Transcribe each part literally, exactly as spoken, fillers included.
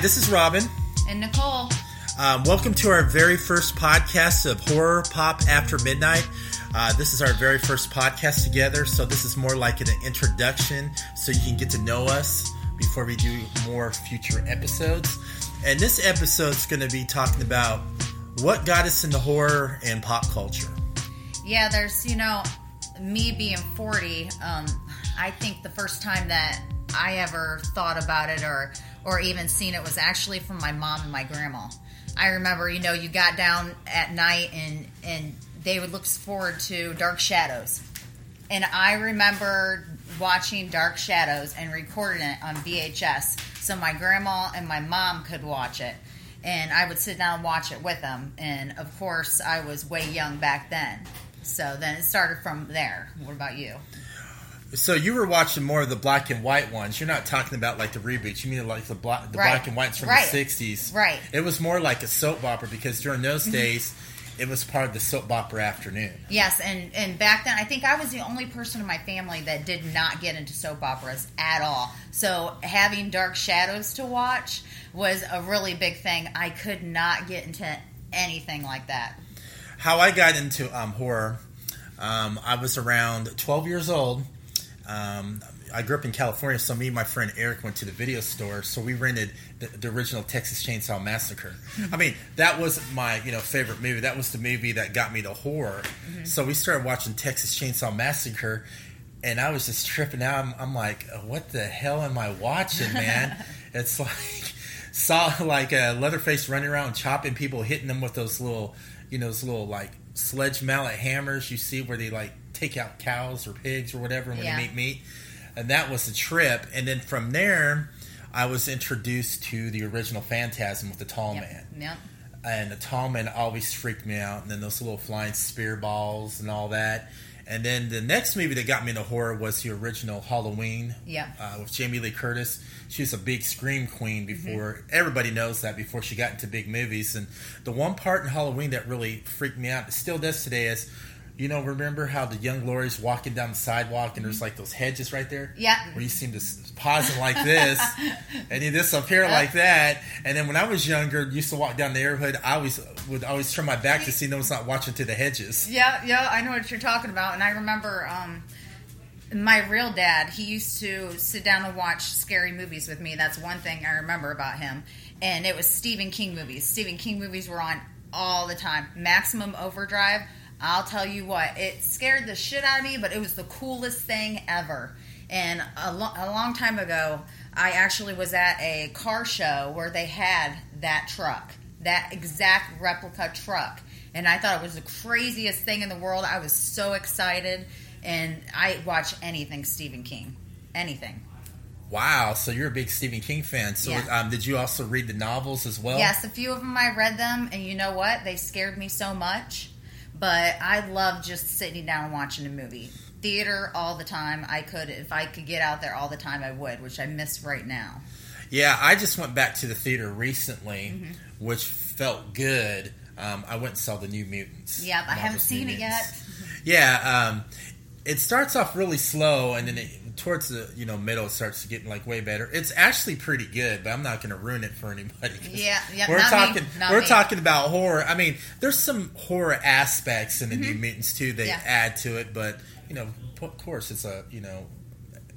This is Robin and Nicole. Um, welcome to our very first podcast of Horror Pop After Midnight. Uh, this is our very first podcast together, so this is more like an introduction so you can get to know us before we do more future episodes. And this episode's going to be talking about what got us into horror and pop culture. Yeah, there's, you know, me being forty, um, I think the first time that I ever thought about it or or even seen it was actually from my mom and my grandma. I remember, you know, you got down at night and, and they would look forward to Dark Shadows. And I remember watching Dark Shadows and recording it on V H S so my grandma and my mom could watch it. And I would sit down and watch it with them. And, of course, I was way young back then. So then it started from there. What about you? So you were watching more of the black and white ones. You're not talking about like the reboots. You mean like the, blo- the right. black and whites from right. the sixties. Right. It was more like a soap opera because during those days, it was part of the soap opera afternoon. Yes, and, and back then, I think I was the only person in my family that did not get into soap operas at all. So having Dark Shadows to watch was a really big thing. I could not get into anything like that. How I got into um, horror, um, I was around twelve years old. Um, I grew up in California, so me and my friend Eric went to the video store, so we rented the, the original Texas Chainsaw Massacre. I mean, that was my, you know, favorite movie. That was the movie that got me to horror. Mm-hmm. So we started watching Texas Chainsaw Massacre, and I was just tripping out. I'm, I'm like, what the hell am I watching, man? It's like, saw like a Leatherface running around chopping people, hitting them with those little, you know, those little like sledge mallet hammers you see where they like take out cows or pigs or whatever when yeah. they make meat. And that was the trip. And then from there, I was introduced to the original Phantasm with the tall yep. man. Yep. And the tall man always freaked me out. And then those little flying spear balls and all that. And then the next movie that got me into horror was the original Halloween yep. uh, with Jamie Lee Curtis. She was a big scream queen before. Mm-hmm. Everybody knows that before she got into big movies. And the one part in Halloween that really freaked me out, it still does today, is... You know, remember how the young Laurie's walking down the sidewalk and there's like those hedges right there? Yeah. Where you seem to pause it like this and then this up here like that. And then when I was younger, used to walk down the neighborhood, I always would always turn my back to see no one's not watching through the hedges. Yeah, yeah, I know what you're talking about. And I remember um, my real dad, he used to sit down and watch scary movies with me. That's one thing I remember about him. And it was Stephen King movies. Stephen King movies were on all the time. Maximum Overdrive. I'll tell you what, it scared the shit out of me, but it was the coolest thing ever. And a, lo- a long time ago, I actually was at a car show where they had that truck, that exact replica truck. And I thought it was the craziest thing in the world. I was so excited, and I watch anything Stephen King, anything. Wow, so you're a big Stephen King fan. So yeah. um, did you also read the novels as well? Yes, a few of them I read them, and you know what? They scared me so much. But I love just sitting down and watching a movie. Theater all the time. I could, if I could get out there all the time, I would, which I miss right now. Yeah, I just went back to the theater recently, mm-hmm. which felt good. Um, I went and saw The New Mutants. Yep, I haven't seen it yet. Yeah, um, it starts off really slow, and then it, towards the you know middle, it starts getting like way better. It's actually pretty good, but I'm not going to ruin it for anybody. Yeah, yeah. We're not talking. Me, not we're me. talking about horror. I mean, there's some horror aspects in the mm-hmm. New Mutants too. They yeah. add to it, but you know, of course, it's a you know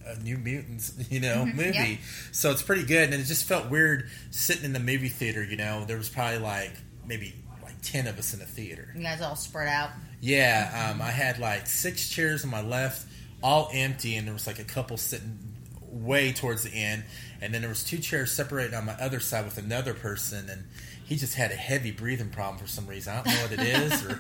a New Mutants you know mm-hmm. movie, yeah. so it's pretty good. And it just felt weird sitting in the movie theater. You know, there was probably like maybe like ten of us in the theater. You guys all spread out. Yeah, um, I had like six chairs on my left. All empty, and there was like a couple sitting way towards the end, and then there was two chairs separated on my other side with another person, and he just had a heavy breathing problem for some reason. I don't know what it is or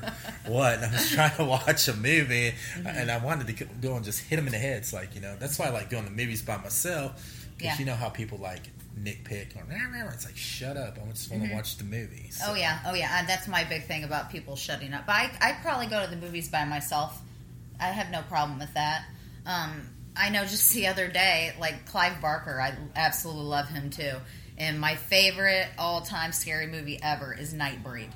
what. And I was trying to watch a movie, mm-hmm. and I wanted to go and just hit him in the head. It's like, you know, that's why I like going to movies by myself, because yeah. you know how people like nitpick. Or, it's like, shut up. I just want mm-hmm. to watch the movie. So. Oh, yeah. Oh, yeah. And that's my big thing about people shutting up. I, I probably go to the movies by myself. I have no problem with that. Um, I know just the other day, like Clive Barker, I absolutely love him too. And my favorite all-time scary movie ever is Nightbreed.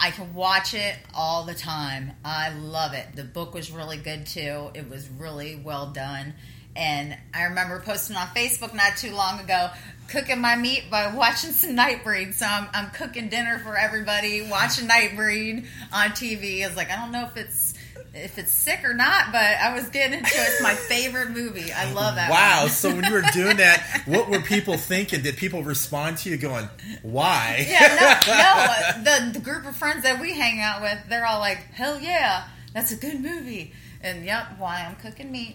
I can watch it all the time. I love it. The book was really good too. It was really well done. And I remember posting on Facebook not too long ago, cooking my meat by watching some Nightbreed. So I'm, I'm cooking dinner for everybody, watching Nightbreed on T V. I was like, I don't know if it's if it's sick or not, but I was getting into it. It's my favorite movie. I love that Wow. One. So when you were doing that, what were people thinking? Did people respond to you going, why? Yeah, no, no. The, the group of friends that we hang out with, they're all like, hell yeah, that's a good movie. And yep, why I'm cooking meat.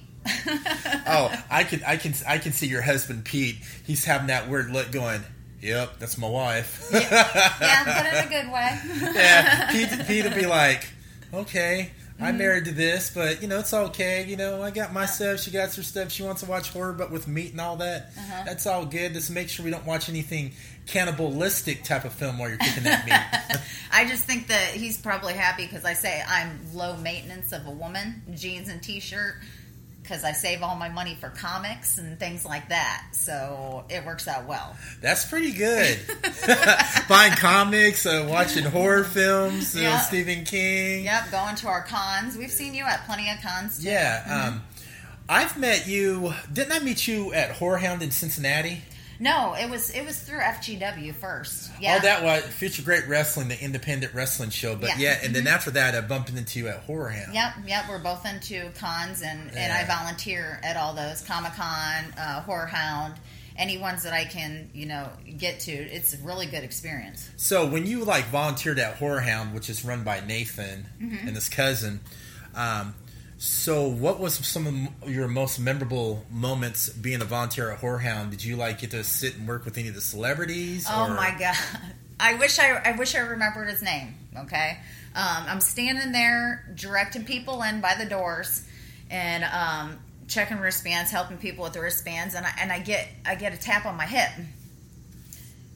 Oh, I can, I can, I can see your husband, Pete. He's having that weird look going, yep, that's my wife. Yeah, yeah, but in a good way. Yeah, Pete, Pete would be like, okay. Mm-hmm. I'm married to this, but, you know, it's okay. You know, I got my yeah. stuff. She got her stuff. She wants to watch horror, but with meat and all that, uh-huh. that's all good. Just make sure we don't watch anything cannibalistic type of film while you're cooking that meat. I just think that he's probably happy because I say I'm low maintenance of a woman, jeans and T-shirt, because I save all my money for comics and things like that. So it works out well. That's pretty good. Buying comics, uh, watching horror films, uh, yep. Stephen King. Yep, going to our cons. We've seen you at plenty of cons, too. Yeah. Mm-hmm. Um, I've met you. Didn't I meet you at HorrorHound in Cincinnati? No, it was it was through F G W first. Yeah. Oh, that was Future Great Wrestling, the independent wrestling show. But yeah, yeah and mm-hmm. then after that, I bumped into you at HorrorHound. Yep, yep. We're both into cons, and, yeah. and I volunteer at all those, Comic-Con, uh, HorrorHound, any ones that I can, you know, get to. It's a really good experience. So when you like volunteered at HorrorHound, which is run by Nathan mm-hmm. and his cousin, um, so what was some of your most memorable moments being a volunteer at HorrorHound? Did you like get to sit and work with any of the celebrities? Oh, or? My God. I wish I I wish I remembered his name, okay? Um, I'm standing there directing people in by the doors and um, checking wristbands, helping people with the wristbands, and I, and I get I get a tap on my hip.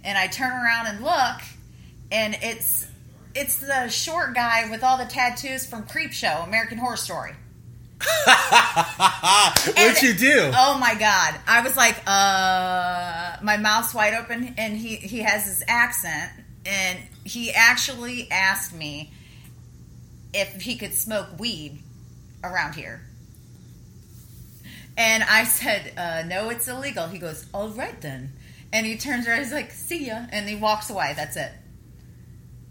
And I turn around and look, and it's it's the short guy with all the tattoos from Creep Show, American Horror Story. What'd you do? Oh my God. I was like, uh, my mouth's wide open, and he, he has his accent, and he actually asked me if he could smoke weed around here. And I said, uh, no, it's illegal. He goes, all right then. And he turns around, he's like, see ya. And he walks away. That's it.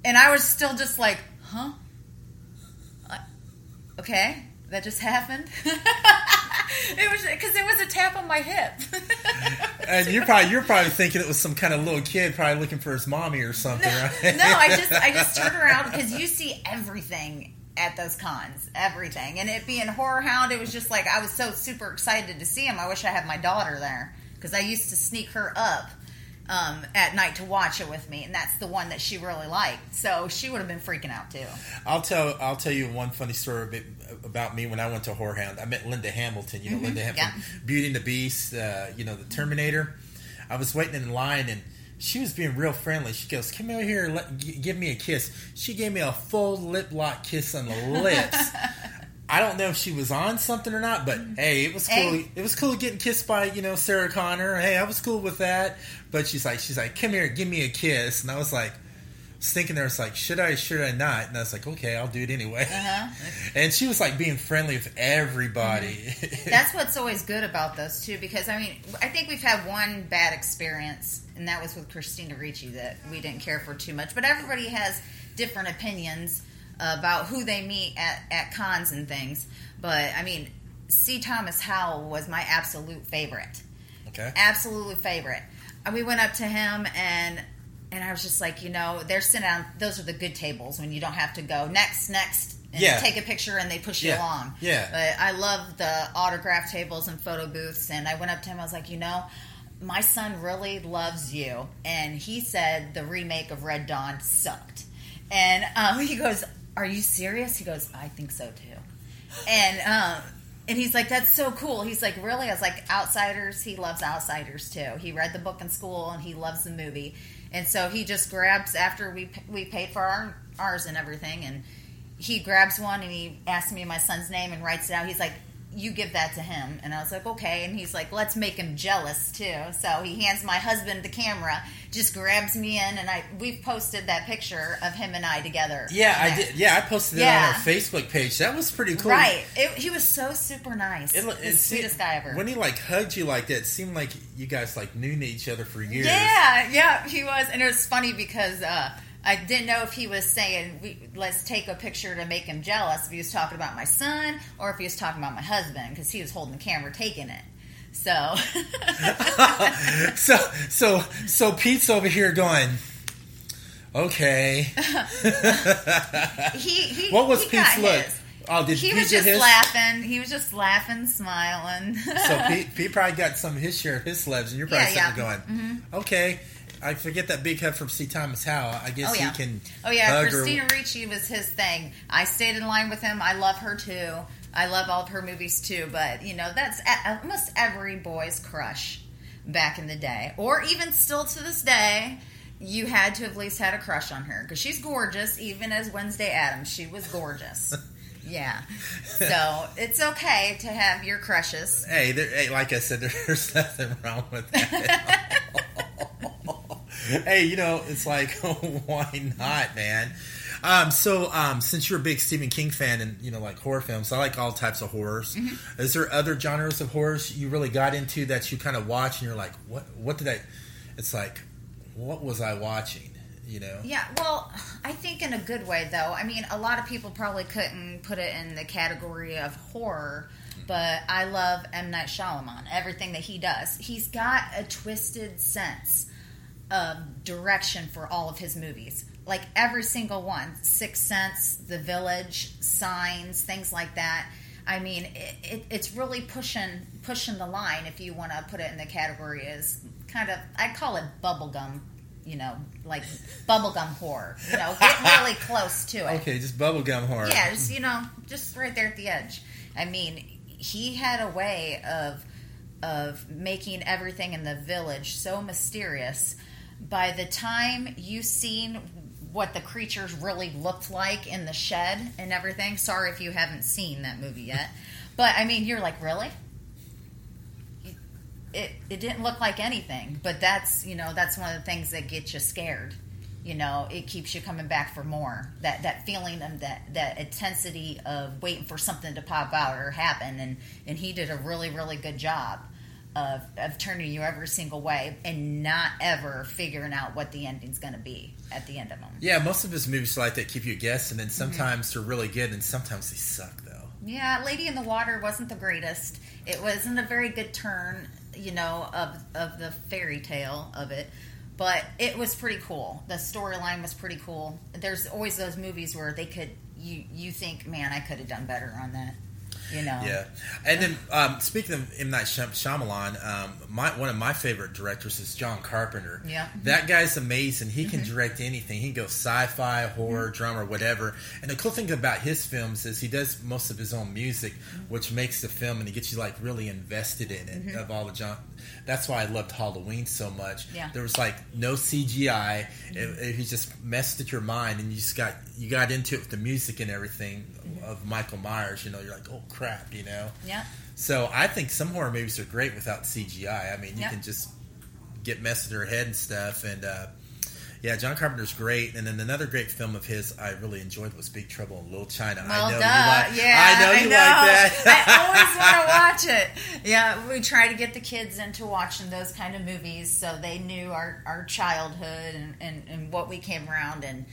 And I was still just like, huh? Uh, okay. That just happened. It was because it was a tap on my hip. And you're probably you're probably thinking it was some kind of little kid probably looking for his mommy or something. No, right? No, I just I just turned around because you see everything at those cons, everything, and it being HorrorHound, it was just like I was so super excited to see him. I wish I had my daughter there because I used to sneak her up Um, at night to watch it with me, and that's the one that she really liked. So she would have been freaking out too. I'll tell I'll tell you one funny story about me when I went to HorrorHound. I met Linda Hamilton. You know, mm-hmm. Linda Hamilton, yeah. Beauty and the Beast. Uh, you know, the Terminator. I was waiting in line, and she was being real friendly. She goes, "Come over here, let, g- give me a kiss." She gave me a full lip lock kiss on the lips. I don't know if she was on something or not, but hey, it was cool. Hey. It was cool getting kissed by, you know, Sarah Connor. Hey, I was cool with that. But she's like, she's like, come here, give me a kiss. And I was like, thinking there, it's like, should I, should I not? And I was like, okay, I'll do it anyway. Uh-huh. And she was like being friendly with everybody. Mm-hmm. That's what's always good about those too, because I mean, I think we've had one bad experience, and that was with Christina Ricci that we didn't care for too much. But everybody has different opinions about who they meet at, at cons and things. But, I mean, C. Thomas Howell was my absolute favorite. Okay. Absolutely favorite. And we went up to him, and and I was just like, you know, they're sitting on, those are the good tables when you don't have to go next, next, and yeah. take a picture and they push yeah. you along. Yeah. But I love the autograph tables and photo booths. And I went up to him. I was like, you know, my son really loves you. And he said the remake of Red Dawn sucked. And um, he goes, are you serious? He goes, I think so too. And um, and he's like, that's so cool. He's like, really? I was like, Outsiders, he loves Outsiders too. He read the book in school and he loves the movie. And so he just grabs, after we we paid for our, ours and everything, and he grabs one and he asks me my son's name and writes it out. He's like, you give that to him. And I was like, okay. And he's like, let's make him jealous too. So he hands my husband the camera, just grabs me in, and I we've posted that picture of him and I together. Yeah, I did. Yeah, I posted it yeah. on our Facebook page. That was pretty cool. Right. It, he was so super nice. It, it the sweetest seemed, guy ever. When he like hugged you like that, it seemed like you guys like known each other for years. Yeah, yeah, he was. And it was funny because uh, I didn't know if he was saying, we, let's take a picture to make him jealous, if he was talking about my son or if he was talking about my husband, because he was holding the camera taking it. So. so so so Pete's over here going, okay. he, he, what was he Pete's look? His. Oh, did he, he was just his? laughing. He was just laughing, smiling. So Pete, Pete probably got some of his share of his celebs, and you're probably yeah, sitting yeah. going, mm-hmm. okay. I forget that big head from C. Thomas Howell. I guess oh, yeah. he can. Oh yeah, Christina or... Ricci was his thing. I stayed in line with him. I love her too. I love all of her movies too. But you know, that's almost every boy's crush back in the day, or even still to this day. You had to have at least had a crush on her because she's gorgeous. Even as Wednesday Addams, she was gorgeous. Yeah, so it's okay to have your crushes. Hey, there, hey like I said, there's nothing wrong with that. Hey, you know, it's like, oh, why not, man? Um, so, um, since you're a big Stephen King fan and, you know, like horror films, I like all types of horrors. Mm-hmm. Is there other genres of horrors you really got into that you kind of watch and you're like, what What did I... It's like, what was I watching, you know? Yeah, well, I think in a good way, though. I mean, a lot of people probably couldn't put it in the category of horror, but I love M. Night Shyamalan, everything that he does. He's got a twisted sense of direction for all of his movies, like every single one. Sixth Sense, The Village, Signs, things like that. I mean, it, it, it's really pushing pushing the line, if you want to put it in the category, is kind of, I call it bubblegum, you know, like bubblegum horror, you know, get really close to it. Okay, just bubblegum horror. Yeah, just, you know, just right there at the edge. I mean, he had a way of of making everything in The Village so mysterious. By the time you've seen what the creatures really looked like in the shed and everything, sorry if you haven't seen that movie yet, but I mean, you're like, really? It it didn't look like anything, but that's, you know, that's one of the things that gets you scared. You know, it keeps you coming back for more. That that feeling of that, that intensity of waiting for something to pop out or happen, and, and he did a really, really good job. Of, of turning you every single way and not ever figuring out what the ending's going to be at the end of them. Yeah, most of his movies like that keep you guessing, and sometimes mm-hmm. they're really good, and sometimes they suck, though. Yeah, Lady in the Water wasn't the greatest. It wasn't a very good turn, you know, of of the fairy tale of it, but it was pretty cool. The storyline was pretty cool. There's always those movies where they could, you, you think, man, I could have done better on that. You know. Yeah, and then um, speaking of M. Night Shyamalan, um, my, one of my favorite directors is John Carpenter. Yeah, that guy's amazing. He can mm-hmm. direct anything. He can go sci-fi, horror, mm-hmm. drama, whatever. And the cool thing about his films is he does most of his own music, mm-hmm. which makes the film, and it gets you like really invested in it. Mm-hmm. Of all the John, that's why I loved Halloween so much. Yeah. There was like no C G I. Mm-hmm. It, it, he just messed with your mind, and you just got you got into it with the music and everything mm-hmm. of Michael Myers. You know, you're like, oh crap, you know? Yeah. So I think some horror movies are great without C G I. I mean, you yep. can just get messed in their head and stuff. And uh, yeah, John Carpenter's great. And then another great film of his I really enjoyed was Big Trouble in Little China. Well, I know duh. you like yeah, I know you I know. like that. I always want to watch it. Yeah, we try to get the kids into watching those kind of movies so they knew our, our childhood and, and, and what we came around and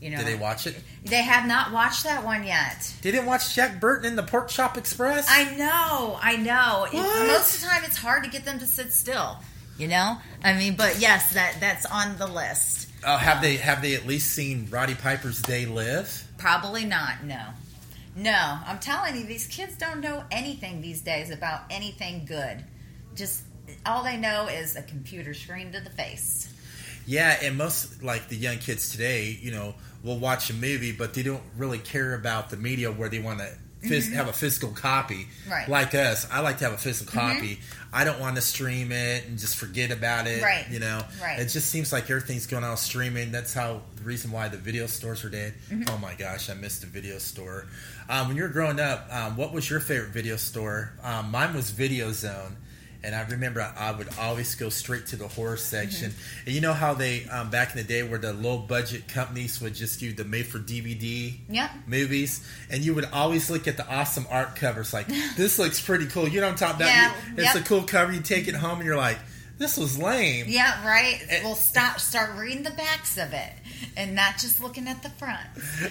you know, did they watch it? They have not watched that one yet. They didn't watch Jack Burton in the Pork Chop Express? I know, I know. It, most of the time it's hard to get them to sit still, you know? I mean, but yes, that that's on the list. Oh, have um, they have they at least seen Roddy Piper's They Live? Probably not, no. No, I'm telling you, these kids don't know anything these days about anything good. Just all they know is a computer screen to the face. Yeah, and most, like, the young kids today, you know, will watch a movie, but they don't really care about the media where they want to phys- mm-hmm. have a physical copy. Right. Like us, I like to have a physical copy. Mm-hmm. I don't want to stream it and just forget about it. Right. You know, right. It just seems like everything's going on streaming. That's how the reason why the video stores were dead. Mm-hmm. Oh my gosh, I missed the video store. Um, when you were growing up, um, what was your favorite video store? Um, mine was Video Zone. And I remember I would always go straight to the horror section. Mm-hmm. And you know how they, um, back in the day, where the low-budget companies would just do the made-for-D V D yep. movies? And you would always look at the awesome art covers like, this looks pretty cool. You know what I'm talking about? Yeah. You, it's yep. a cool cover. You take it home and you're like, this was lame. Yeah, right. And, well, stop, start reading the backs of it and not just looking at the front.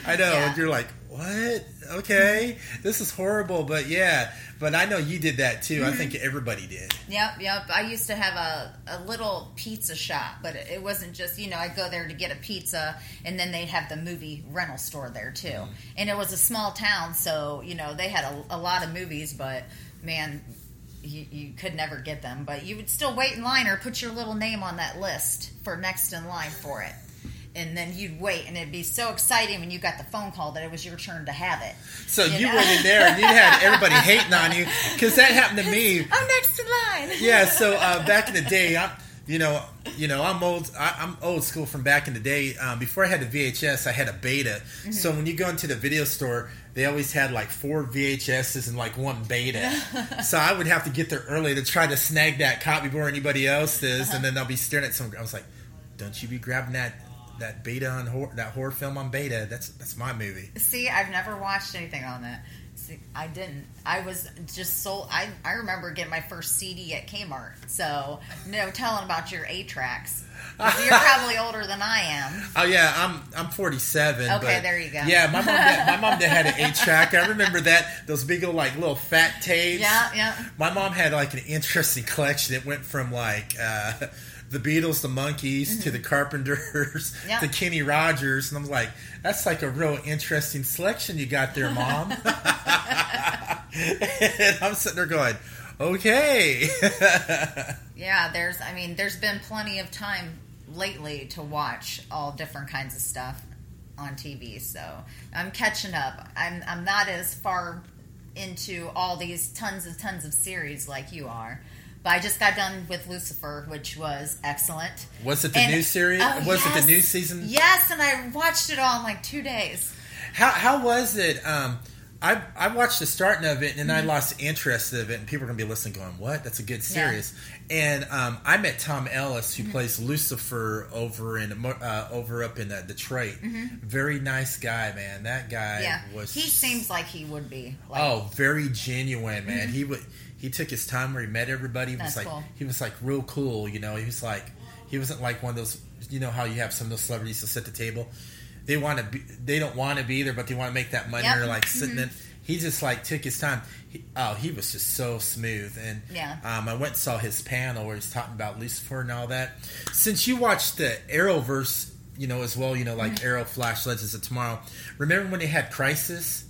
I know. Yeah. And you're like, what? Okay. This is horrible. But yeah. But I know you did that too. Mm-hmm. I think everybody did. Yep. Yep. I used to have a, a little pizza shop, but it wasn't just, you know, I'd go there to get a pizza, and then they'd have the movie rental store there too. Mm-hmm. And it was a small town. So, you know, they had a, a lot of movies, but man, you, you could never get them. But you would still wait in line or put your little name on that list for next in line for it. And then you'd wait, and it'd be so exciting when you got the phone call that it was your turn to have it. So you, you know? Went in there, and you had everybody hating on you, because that happened to me. I'm next in line. Yeah. So uh, back in the day, I, you know, you know, I'm old. I, I'm old school from back in the day. Um, before I had a V H S, I had a Beta. Mm-hmm. So when you go into the video store, they always had like four V H S's and like one Beta. So I would have to get there early to try to snag that copy before anybody else is, uh-huh. and then they'll be staring at some. I was like, "Don't you be grabbing that." That beta on horror, that horror film on Beta. That's that's my movie. See, I've never watched anything on that. See, I didn't. I was just sold. I I remember getting my first C D at Kmart. So no telling about your A tracks. You're probably older than I am. Oh yeah, I'm I'm forty-seven. Okay, but there you go. Yeah, my mom dad, my mom dad had an eight track. I remember that, those big old like little fat tapes. Yeah, yeah. My mom had like an interesting collection. It went from like. Uh, The Beatles, the Monkees, mm-hmm. to the Carpenters, yep. to Kenny Rogers, and I'm like, that's like a real interesting selection you got there, Mom. And I'm sitting there going, okay. Yeah, there's, I mean, there's been plenty of time lately to watch all different kinds of stuff on T V, so I'm catching up. I'm, I'm not as far into all these tons and tons of series like you are. But I just got done with Lucifer, which was excellent. Was it the and, new series? Oh, was yes. it the new season? Yes, and I watched it all in like two days. How how was it? Um, I I watched the starting of it, and mm-hmm. I lost interest of it. And people are going to be listening going, what? That's a good series. Yeah. And um, I met Tom Ellis, who mm-hmm. plays Lucifer over in uh, over up in uh, Detroit. Mm-hmm. Very nice guy, man. That guy yeah. was... He seems like he would be. Like, oh, very genuine, man. Mm-hmm. He would... He took his time where he met everybody. He was That's like cool. He was like real cool, you know. He was like he wasn't like one of those, you know how you have some of those celebrities that sit at the table. They want to be, they don't want to be there, but they want to make that money. Yep. Or like sitting mm-hmm. in. He just like took his time. He, oh, he was just so smooth. And yeah. um, I went and saw his panel where he's talking about Lucifer and all that. Since you watched the Arrowverse, you know as well, you know like mm-hmm. Arrow, Flash, Legends of Tomorrow. Remember when they had Crisis?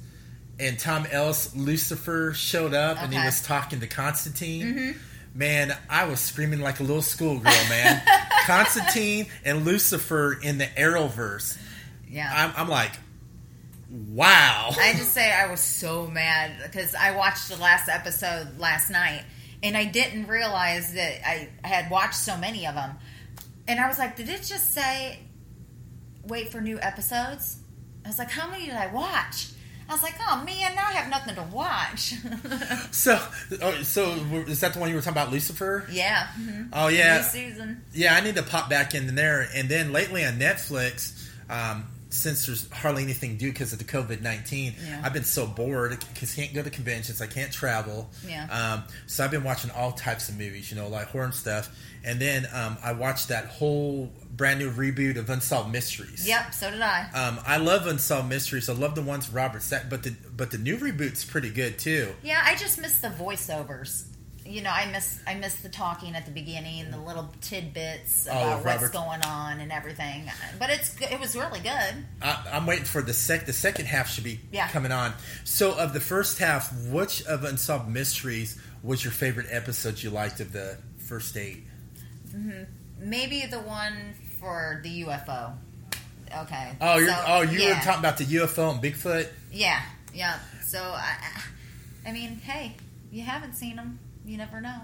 And Tom Ellis, Lucifer, showed up okay. and he was talking to Constantine. Mm-hmm. Man, I was screaming like a little schoolgirl, man. Constantine and Lucifer in the Arrowverse. Yeah. I'm, I'm like, wow. I just say I was so mad because I watched the last episode last night and I didn't realize that I had watched so many of them. And I was like, did it just say, wait for new episodes? I was like, how many did I watch? I was like, oh man, now I have nothing to watch. so, oh, so is that the one you were talking about, Lucifer? Yeah. Mm-hmm. Oh yeah. New season. Yeah, I need to pop back in there. And then lately on Netflix, um, since there's hardly anything due because of the COVID nineteen, yeah. I've been so bored because I can't go to conventions, I can't travel. Yeah. Um, so I've been watching all types of movies, you know, like horror and stuff. And then um, I watched that whole brand new reboot of Unsolved Mysteries. Yep, so did I. Um, I love Unsolved Mysteries. I love the ones with Robert Stack, but the but the new reboot's pretty good too. Yeah, I just miss the voiceovers. you know, I miss I miss the talking at the beginning, the little tidbits about oh, what's going on and everything. But it's it was really good. I, I'm waiting for the sec. The second half should be yeah. coming on. So, of the first half, which of Unsolved Mysteries was your favorite episode you liked of the first eight? Mm-hmm. Maybe the one for the U F O. Okay. Oh, you're, so, oh, you yeah. were talking about the U F O and Bigfoot. Yeah, yeah. So I, I mean, hey, you haven't seen them. You never know.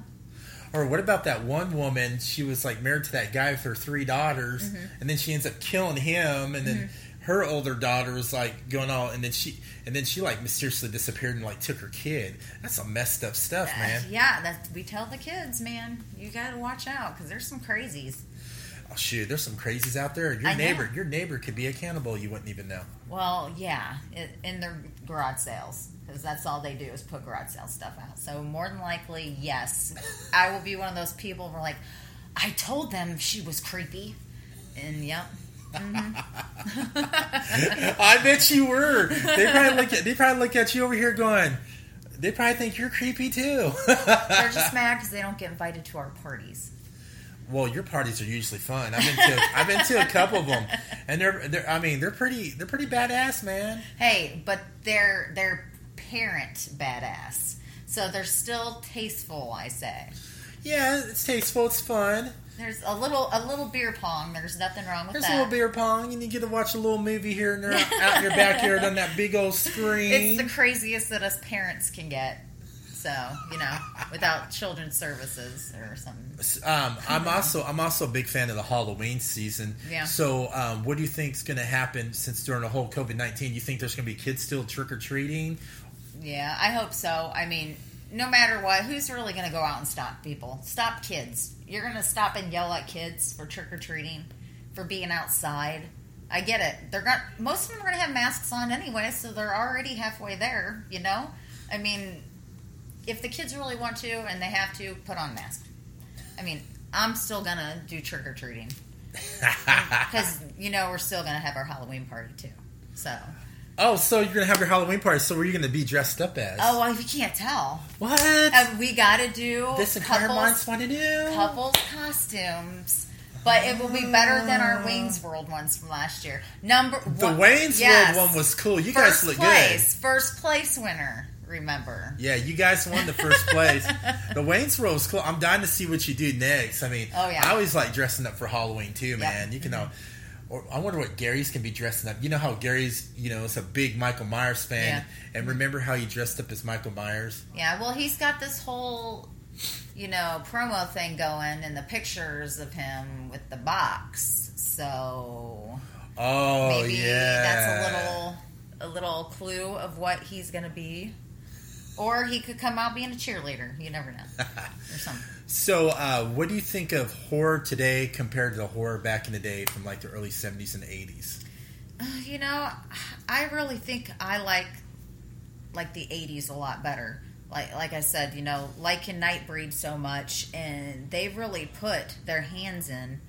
Or what about that one woman? She was like married to that guy with her three daughters, mm-hmm. and then she ends up killing him, and then mm-hmm. her older daughter was like going all, and then she, and then she like mysteriously disappeared and like took her kid. That's some messed up stuff, uh, man. Yeah, that's, we tell the kids, man, you got to watch out because there's some crazies. Oh shoot, there's some crazies out there. Your I neighbor, know. your neighbor could be a cannibal. You wouldn't even know. Well, yeah, it, in their garage sales. Because that's all they do is put garage sale stuff out. So more than likely, yes, I will be one of those people who are like, I told them she was creepy, and yep. Mm-hmm. I bet you were. They probably look at they probably look at you over here going. They probably think you're creepy too. They're just mad because they don't get invited to our parties. Well, your parties are usually fun. I've been to I've been to a couple of them, and they're they're I mean they're pretty they're pretty badass, man. Hey, but they're they're. Parent badass, so they're still tasteful. I say, yeah, it's tasteful. It's fun. There's a little, a little beer pong. There's nothing wrong with there's that. There's a little beer pong, and you get to watch a little movie here and there, out in your backyard on that big old screen. It's the craziest that us parents can get. So you know, without children's services or something. Um, I'm also, I'm also a big fan of the Halloween season. Yeah. So, um, what do you think is going to happen since during the whole COVID nineteen? You think there's going to be kids still trick or treating? Yeah, I hope so. I mean, no matter what, who's really going to go out and stop people? Stop kids. You're going to stop and yell at kids for trick-or-treating, for being outside. I get it. They're not, most of them are going to have masks on anyway, so they're already halfway there, you know? I mean, if the kids really want to and they have to, put on masks. I mean, I'm still going to do trick-or-treating. Because, you know, we're still going to have our Halloween party, too. So... Oh, so you're going to have your Halloween party. So what are you going to be dressed up as? Oh, well, you can't tell. What? And we got to do this entire month's want to do. couples costumes. But it will be better than our Wayne's World ones from last year. Number one, The Wayne's yes. World one was cool. You first guys look place, good. First place winner, remember. Yeah, you guys won the first place. The Wayne's World was cool. I'm dying to see what you do next. I mean, oh, yeah. I always like dressing up for Halloween too, man. Yep. You can mm-hmm. all... Or I wonder what Gary's can be dressing up. You know how Gary's, you know, is a big Michael Myers fan. Yeah. And remember how he dressed up as Michael Myers? Yeah, well, he's got this whole, you know, promo thing going and the pictures of him with the box. So oh, maybe yeah. that's a little a little clue of what he's going to be. Or he could come out being a cheerleader. You never know. Or something. So, uh, what do you think of horror today compared to the horror back in the day from like the early seventies and eighties? Uh, you know, I really think I like like the eighties a lot better. Like like I said, you know, liking Nightbreed so much, and they really put their hands in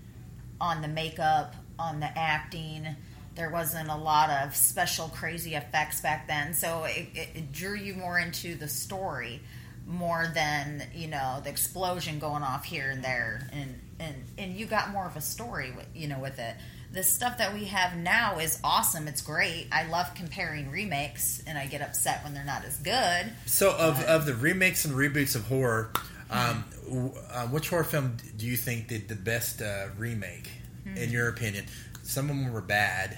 on the makeup, on the acting. There wasn't a lot of special crazy effects back then, so it, it, it drew you more into the story more than, you know, the explosion going off here and there. And, and, and you got more of a story, with, you know, with it. The stuff that we have now is awesome. It's great. I love comparing remakes, and I get upset when they're not as good. So of, but, of the remakes and reboots of horror, um, mm-hmm. uh, which horror film do you think did the best uh, remake, mm-hmm. in your opinion? Some of them were bad.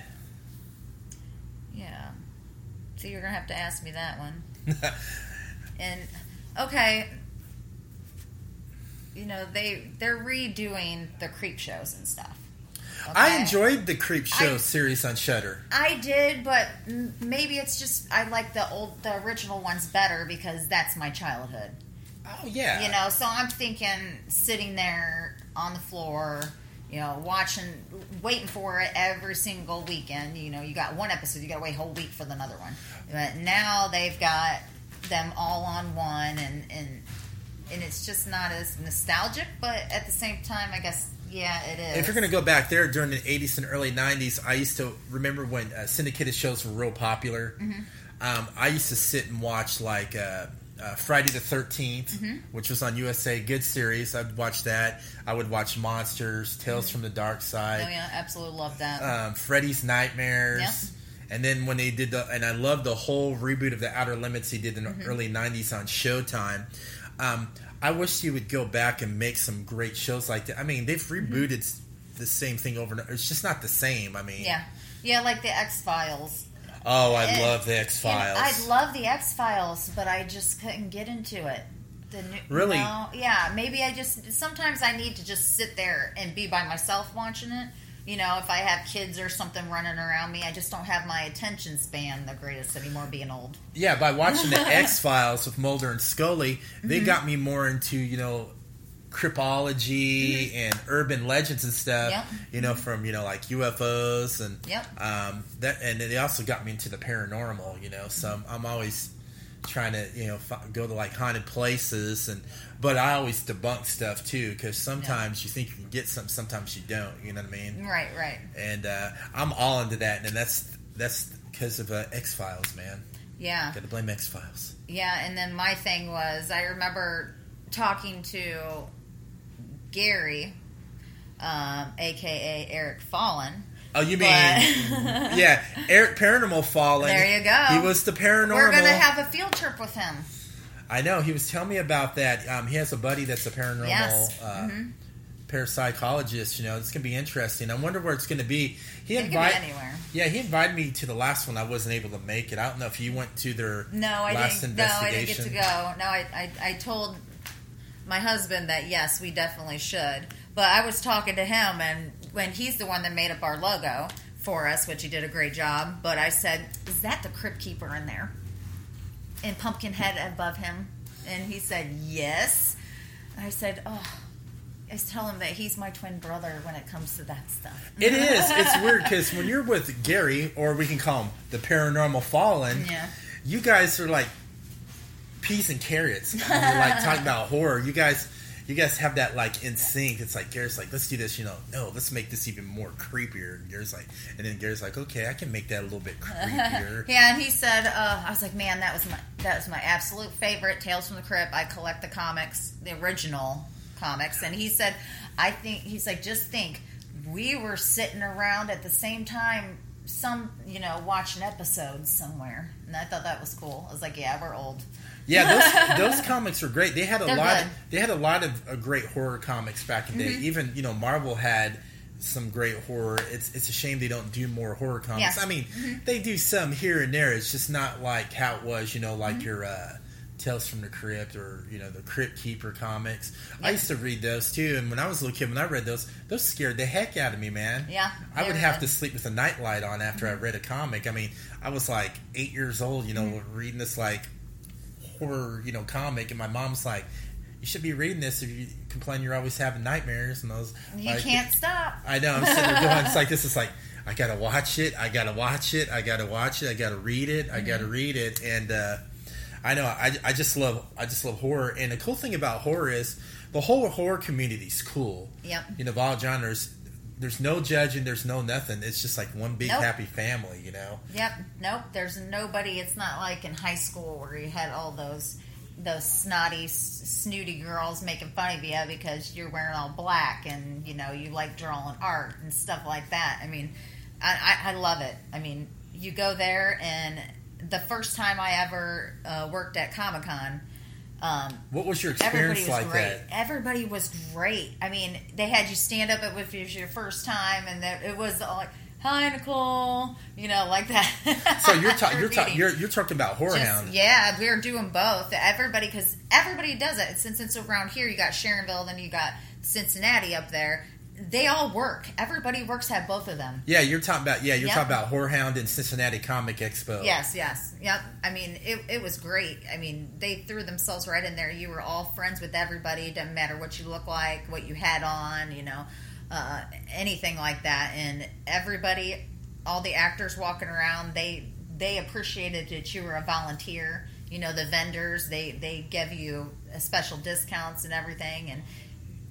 Yeah. So you're going to have to ask me that one. And, okay, you know, they, they're redoing the Creep Shows and stuff. Okay? I enjoyed the Creep Show I, series on Shudder. I did, but maybe it's just I like the old, the original ones better because that's my childhood. Oh, yeah. You know, so I'm thinking sitting there on the floor... You know, watching, waiting for it every single weekend. You know, you got one episode, you got to wait a whole week for another one. But now they've got them all on one, and, and and it's just not as nostalgic. But at the same time, I guess, yeah, it is. If you're going to go back there during the eighties and early nineties, I used to remember when uh, syndicated shows were real popular. Mm-hmm. Um, I used to sit and watch like uh, uh, Friday the thirteenth, mm-hmm. which was on U S A. Good series. I'd watch that. I would watch Monsters, Tales mm-hmm. from the Dark Side. Oh, yeah. Absolutely love that. Um, Freddy's Nightmares. Yep. And then when they did the, and I loved the whole reboot of The Outer Limits he did in the mm-hmm. early nineties on Showtime. Um, I wish he would go back and make some great shows like that. I mean, they've rebooted mm-hmm. the same thing over and over. It's just not the same. I mean, yeah, yeah, like the X-Files. Oh, I and, love the X-Files. I love the X-Files, but I just couldn't get into it. The new, really? You know, yeah, maybe I just sometimes I need to just sit there and be by myself watching it. You know, if I have kids or something running around me, I just don't have my attention span the greatest anymore, being old. Yeah, by watching the X-Files with Mulder and Scully, they mm-hmm. got me more into, you know, cryptology mm-hmm. and urban legends and stuff, yep. you know, from, you know, like U F Os and yep. um, that. And they also got me into the paranormal, you know, so I'm, I'm always trying to, you know, go to like haunted places, and but I always debunk stuff too, because sometimes yeah. you think you can get something, sometimes you don't, you know what I mean? Right, right. And uh, I'm all into that, and that's that's because of uh, X-Files, man. Yeah. Gotta blame X-Files. Yeah, and then my thing was, I remember talking to Gary, um, a k a. Eric Fallon. Oh, you mean, yeah, Eric Paranormal Falling. There you go. He was the paranormal. We're going to have a field trip with him. I know. He was telling me about that. Um, he has a buddy that's a paranormal yes. uh, mm-hmm. parapsychologist. You know, it's going to be interesting. I wonder where it's going to be. He it invi- could be anywhere. Yeah, he invited me to the last one. I wasn't able to make it. I don't know if you went to their no, I last didn't, investigation. No, I didn't get to go. No, I, I, I told my husband that, yes, we definitely should. But I was talking to him, and when he's the one that made up our logo for us, which he did a great job, but I said, is that the Crypt Keeper in there? And Pumpkinhead above him. And he said, yes. And I said, oh, I was telling him that he's my twin brother when it comes to that stuff. It is. It's weird, because when you're with Gary, or we can call him the Paranormal Fallen, yeah. you guys are like peas and carrots. When you're like talking about horror, you guys... You guys have that like in sync. It's like Gary's like, let's do this, you know. No, let's make this even more creepier. And Gary's like, and then Gary's like, okay, I can make that a little bit creepier. Yeah, and he said, uh, I was like, man, that was my that was my absolute favorite. Tales from the Crypt. I collect the comics, the original comics. And he said, I think he's like, just think, we were sitting around at the same time, some you know, watching episodes somewhere. And I thought that was cool. I was like, yeah, we're old. Yeah, those those comics were great. They had a They're lot. Of, they had a lot of uh, great horror comics back in the mm-hmm. day. Even you know, Marvel had some great horror. It's it's a shame they don't do more horror comics. Yeah. I mean, mm-hmm. they do some here and there. It's just not like how it was. You know, like mm-hmm. your uh, Tales from the Crypt or you know the Crypt Keeper comics. Yeah. I used to read those too. And when I was a little kid, when I read those, those scared the heck out of me, man. Yeah, I would have good. to sleep with a nightlight on after mm-hmm. I read a comic. I mean, I was like eight years old. You know, mm-hmm. reading this like. Horror, you know, comic, and my mom's like, you should be reading this if you complain you're always having nightmares. And I was you like, can't stop. I know, I'm sitting there going, it's like, this is like, I gotta watch it, I gotta watch it, I gotta watch it, I gotta read it, I mm-hmm. gotta read it. And uh, I know, I, I just love, I just love horror. And the cool thing about horror is the whole horror community's cool. Yep. You know, of all genres, there's no judging, there's no nothing. It's just like one big nope. happy family, you know? Yep. Nope. There's nobody. It's not like in high school where you had all those those snotty, snooty girls making fun of you because you're wearing all black and, you know, you like drawing art and stuff like that. I mean, I, I, I love it. I mean, you go there, and the first time I ever uh, worked at Comic-Con, Um, what was your experience was like great. that? Everybody was great. I mean, they had you stand up if it was your first time, and there, it was like, "Hi, Nicole," you know, like that. So you're ta- you're, ta- you're you're talking about HorrorHound. Yeah, we were doing both. Everybody, because everybody does it. Since it's around here, you got Sharonville, then you got Cincinnati up there. They all work. Everybody works at both of them. Yeah, you're talking about yeah, you're yep. talking about HorrorHound and Cincinnati Comic Expo. Yes, yes, yep. I mean, it it was great. I mean, they threw themselves right in there. You were all friends with everybody. It doesn't matter what you look like, what you had on, you know, uh, anything like that. And everybody, all the actors walking around, they they appreciated that you were a volunteer. You know, the vendors, they they give you special discounts and everything. And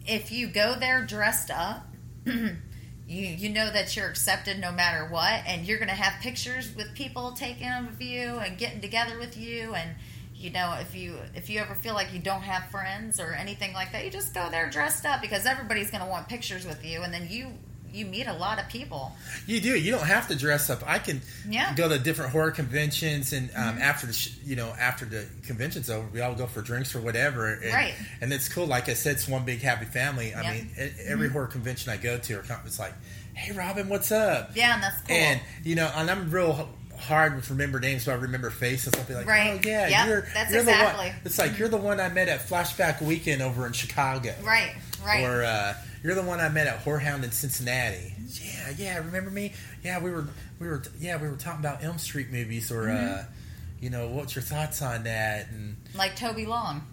if you go there dressed up, you you know that you're accepted no matter what, and you're going to have pictures with people taking of you and getting together with you, and You know, if you if you ever feel like you don't have friends or anything like that, you just go there dressed up because everybody's going to want pictures with you, and then you you meet a lot of people. You do. You don't have to dress up. I can yeah. go to different horror conventions, and um, mm-hmm. after the you know after the convention's over, we all go for drinks or whatever. And, right. And it's cool. Like I said, it's one big happy family. I yeah. mean, every mm-hmm. horror convention I go to, or it's like, hey, Robin, what's up? Yeah, and that's cool. And you know, and I'm real. hard to remember names, but I remember faces. I'll be like, right. oh yeah, yep. you're, that's you're exactly. the one. It's like, you're the one I met at Flashback Weekend over in Chicago. Right, right. Or uh, you're the one I met at HorrorHound in Cincinnati. Yeah, yeah, remember me? Yeah, we were, we were, yeah, we were talking about Elm Street movies, or mm-hmm. uh, you know, what's your thoughts on that? And like Toby Long,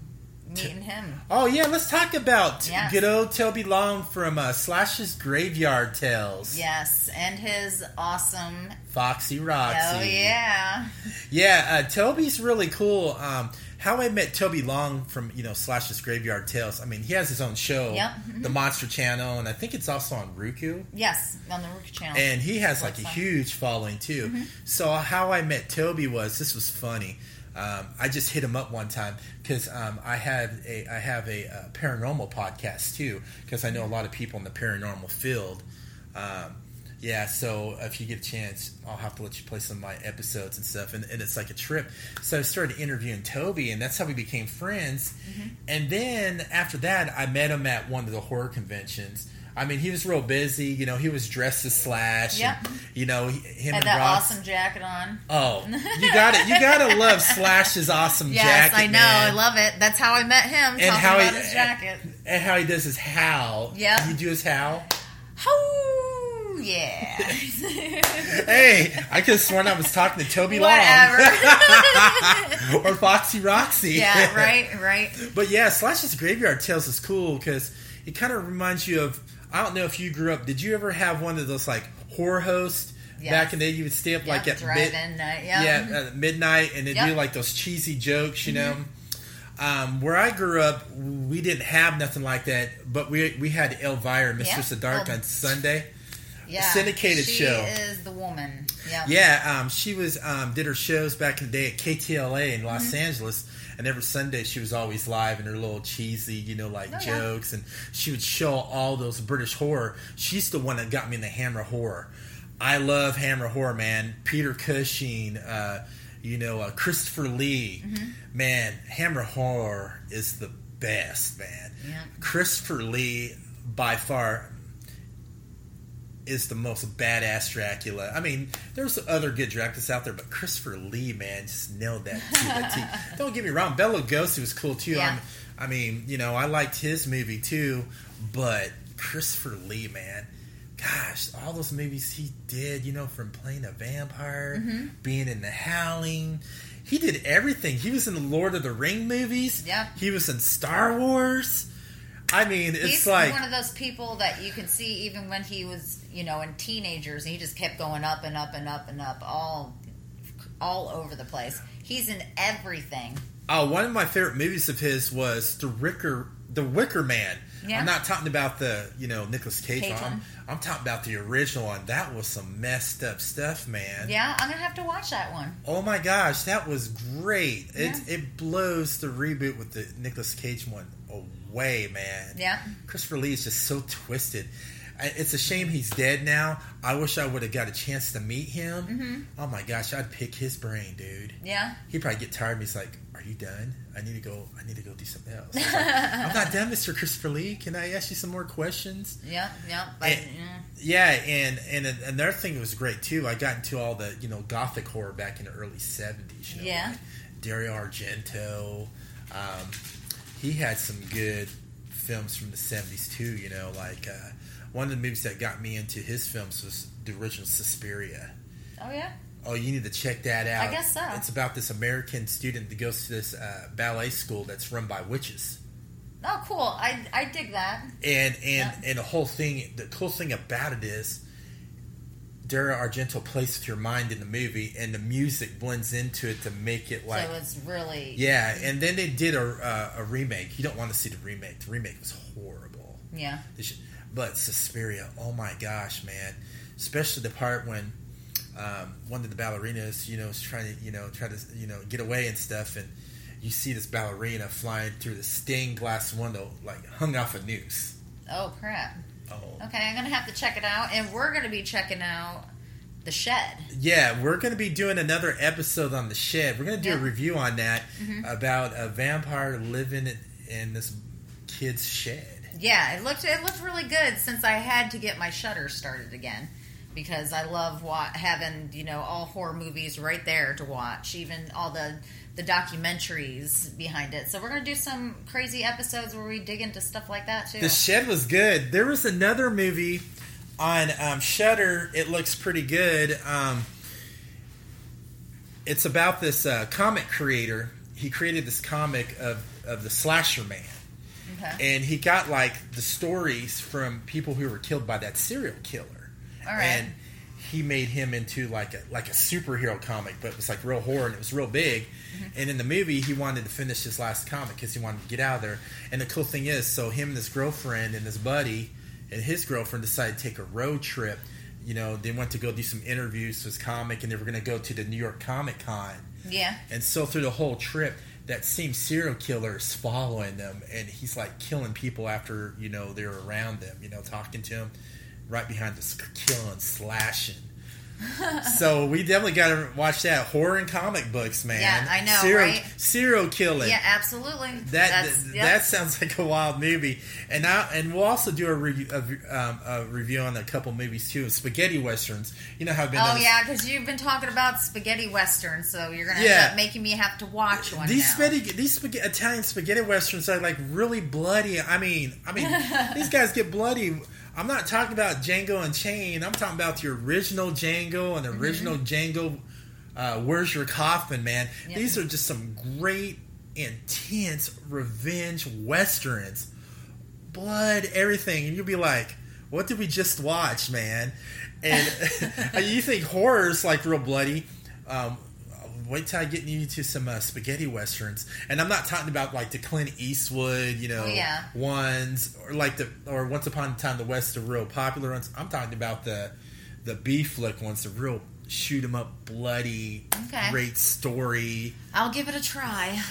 meeting him. Oh yeah, let's talk about yes. good old Toby Long from uh, Slash's Graveyard Tales. Yes, and his awesome Foxy Roxy. Oh yeah, yeah. Uh, Toby's really cool. Um, how I met Toby Long from you know Slash's Graveyard Tales. I mean, he has his own show, yep. mm-hmm. the Monster Channel, and I think it's also on Roku. Yes, on the Roku channel. And he has like a huge following too. Mm-hmm. So how I met Toby was this was funny. Um, I just hit him up one time because um, I have a I have a, a paranormal podcast too, because I know a lot of people in the paranormal field. Um, yeah, so if you get a chance, I'll have to let you play some of my episodes and stuff, and, and it's like a trip. So I started interviewing Toby, and that's how we became friends. Mm-hmm. And then after that, I met him at one of the horror conventions. I mean, he was real busy. You know, he was dressed as Slash. Yep. And, you know, him had and that Ross, awesome jacket on. Oh, you got it. You gotta love Slash's awesome yes, jacket. Yes, I know. Man. I love it. That's how I met him. And talking how about he, his jacket. And how he does his howl. Yeah. You do his howl. Oh yeah. Hey, I could have sworn I was talking to Toby Long. Or Foxy Roxy. Yeah. Right. Right. But yeah, Slash's Graveyard Tales is cool because it kind of reminds you of. I don't know if you grew up. Did you ever have one of those like horror hosts yes. back in the day? You would stay up yep, like at mid- night. Yep. yeah, mm-hmm. at midnight, and they'd yep. do like those cheesy jokes, you mm-hmm. know. Um, where I grew up, we didn't have nothing like that, but we we had Elvira, Mistress yeah. of Dark, oh. on Sunday. Yeah, syndicated she show. She is the woman. Yeah, yeah. Um, she was um, did her shows back in the day at K T L A in Los mm-hmm. Angeles. And every Sunday she was always live, and her little cheesy, you know, like oh, jokes, yeah. and she would show all those British horror. She's the one that got me into Hammer Horror. I love Hammer Horror, man. Peter Cushing, uh, you know, uh, Christopher Lee, mm-hmm. man. Hammer Horror is the best, man. Yeah. Christopher Lee, by far, is the most badass Dracula. I mean, there's other good Draculas out there, but Christopher Lee, man, just nailed that to the T. Don't get me wrong, Bela Lugosi was cool too. Yeah. I mean, you know, I liked his movie too, but Christopher Lee, man, gosh, all those movies he did, you know, from playing a vampire, mm-hmm. being in The Howling, he did everything. He was in the Lord of the Ring movies. Yeah. He was in Star Wars. I mean, it's he's like one of those people that you can see even when he was, you know, in teenagers, and he just kept going up and up and up and up, all, all over the place. He's in everything. Oh, one of my favorite movies of his was The Wicker, The Wicker Man. Yeah. I'm not talking about the, you know, Nicolas Cage. Cage I'm, I'm talking about the original one. That was some messed up stuff, man. Yeah, I'm gonna have to watch that one. Oh my gosh, that was great. Yeah. It it blows the reboot with the Nicolas Cage one away. Way, man. Yeah. Christopher Lee is just so twisted. It's a shame he's dead now. I wish I would have got a chance to meet him. Mm-hmm. Oh my gosh, I'd pick his brain, dude. Yeah. He'd probably get tired and he's like, "Are you done? I need to go. I need to go do something else." Like, I'm not done, Mister Christopher Lee. Can I ask you some more questions? Yeah, yeah. But, and, yeah. yeah, and and another thing that was great too. I got into all the you know gothic horror back in the early seventies. You know, yeah. Like Dario Argento. Um, He had some good films from the seventies too, you know, like uh, one of the movies that got me into his films was the original Suspiria. Oh, yeah? Oh, you need to check that out. I guess so. It's about this American student that goes to this uh, ballet school that's run by witches. Oh, cool. I, I dig that. And and, yeah. and the whole thing, the cool thing about it is Dario Argento plays with your mind in the movie, and the music blends into it to make it like. So it's really. Yeah, and then they did a uh, a remake. You don't want to see the remake. The remake was horrible. Yeah. But Suspiria, oh my gosh, man! Especially the part when um, one of the ballerinas, you know, is trying to, you know, try to, you know, get away and stuff, and you see this ballerina flying through the stained glass window, like hung off a noose. Oh, crap. Oh. Okay, I'm going to have to check it out. And we're going to be checking out The Shed. Yeah, we're going to be doing another episode on The Shed. We're going to do yeah. a review on that mm-hmm. about a vampire living in this kid's shed. Yeah, it looked it looked really good since I had to get my Shudder started again. Because I love wa- having, you know, all horror movies right there to watch. Even all the, the documentaries behind it. So we're going to do some crazy episodes where we dig into stuff like that, too. The Shed was good. There was another movie on um, Shudder. It looks pretty good. Um, it's about this uh, comic creator. He created this comic of, of the Slasher Man. Okay. And he got, like, the stories from people who were killed by that serial killer. All right. And he made him into like a like a superhero comic, but it was like real horror and it was real big. Mm-hmm. And in the movie, he wanted to finish his last comic because he wanted to get out of there. And the cool thing is, so him and his girlfriend and his buddy and his girlfriend decided to take a road trip. You know, they went to go do some interviews with his comic, and they were going to go to the New York Comic-Con. Yeah. And so through the whole trip, that same serial killer is following them, and he's like killing people after, you know, they're around them, you know, talking to them. Right behind this killing, slashing. So we definitely got to watch that. Horror and comic books, man. Yeah, I know, serial, right? Serial killing. Yeah, absolutely. That That's, that, yep. that sounds like a wild movie. And I, and we'll also do a, re, a, um, a review on a couple movies, too. Spaghetti westerns. You know how I've been... Oh, yeah, because you've been talking about spaghetti westerns, so you're going to yeah. end up making me have to watch one these now. Spaghetti, these spaghetti, Italian spaghetti westerns are, like, really bloody. I mean, I mean, these guys get bloody... I'm not talking about Django Unchained. I'm talking about the original Django and the original mm-hmm. Django. Uh, Where's Your Coffin, man? Yep. These are just some great, intense revenge westerns. Blood, everything. And you'll be like, what did we just watch, man? And you think horror's like real bloody. Um, wait till I get you to some uh, spaghetti westerns. And I'm not talking about like the Clint Eastwood, you know, oh, yeah. ones or like the or Once Upon a Time the West, the real popular ones. I'm talking about the the B flick ones, the real shoot 'em up, bloody, okay. great story. I'll give it a try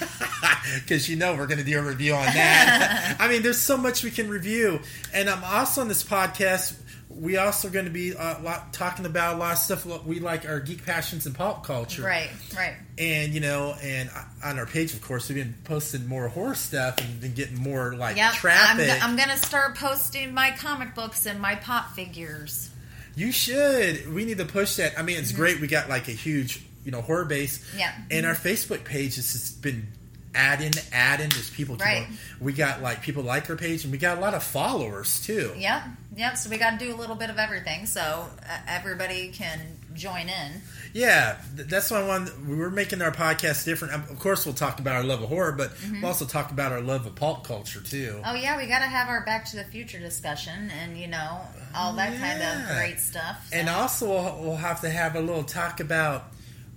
because you know we're going to do a review on that. I mean, there's so much we can review, and I'm also on this podcast. We also going to be a lot, talking about a lot of stuff we like, our geek passions and pop culture. Right, right. And, you know, and on our page, of course, we've been posting more horror stuff and been getting more, like, yep. traffic. I'm, I'm going to start posting my comic books and my pop figures. You should. We need to push that. I mean, it's mm-hmm. great. We got, like, a huge, you know, horror base. Yeah. And mm-hmm. our Facebook page has just been... Add in, add in. There's people. Right. We got like people like our page, and we got a lot of followers too. Yep, yep. So we got to do a little bit of everything, so everybody can join in. Yeah, that's why one we're making our podcast different. Of course, we'll talk about our love of horror, but mm-hmm. we'll also talk about our love of pop culture too. Oh yeah, we got to have our Back to the Future discussion, and you know all that yeah. kind of great stuff. So. And also, we'll have to have a little talk about.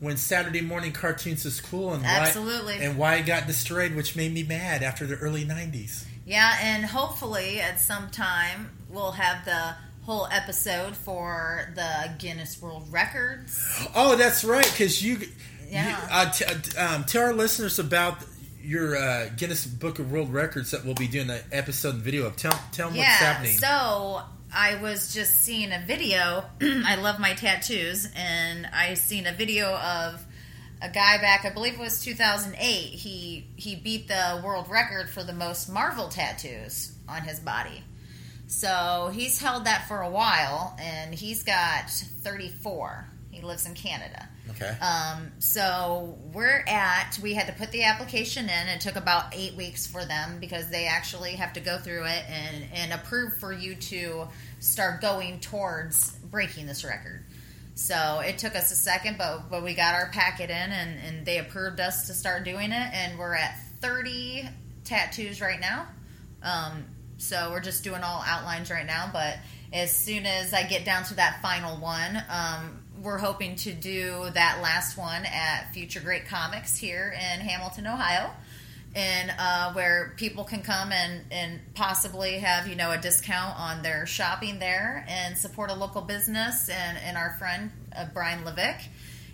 When Saturday morning cartoons is cool and Absolutely. why and why it got destroyed, which made me mad after the early nineties. Yeah, and hopefully at some time we'll have the whole episode for the Guinness World Records. Oh, that's right, because you, yeah. you uh, t- um, tell our listeners about your uh, Guinness Book of World Records that we'll be doing an episode and video of. Tell, tell them yeah, what's happening. So... I was just seeing a video. I love my tattoos, and I seen a video of a guy back. I believe it was two thousand eight. He he beat the world record for the most Marvel tattoos on his body. So he's held that for a while, and he's got thirty-four. He lives in Canada. Okay. Um. So we're at. We had to put the application in. It took about eight weeks for them because they actually have to go through it and and approve for you to start going towards breaking this record. So it took us a second, but but we got our packet in and and they approved us to start doing it. And we're at thirty tattoos right now. Um. So we're just doing all outlines right now. But as soon as I get down to that final one, um. we're hoping to do that last one at Future Great Comics here in Hamilton, Ohio, and uh, where people can come and, and possibly have, you know, a discount on their shopping there and support a local business and, and our friend, uh, Brian Levick,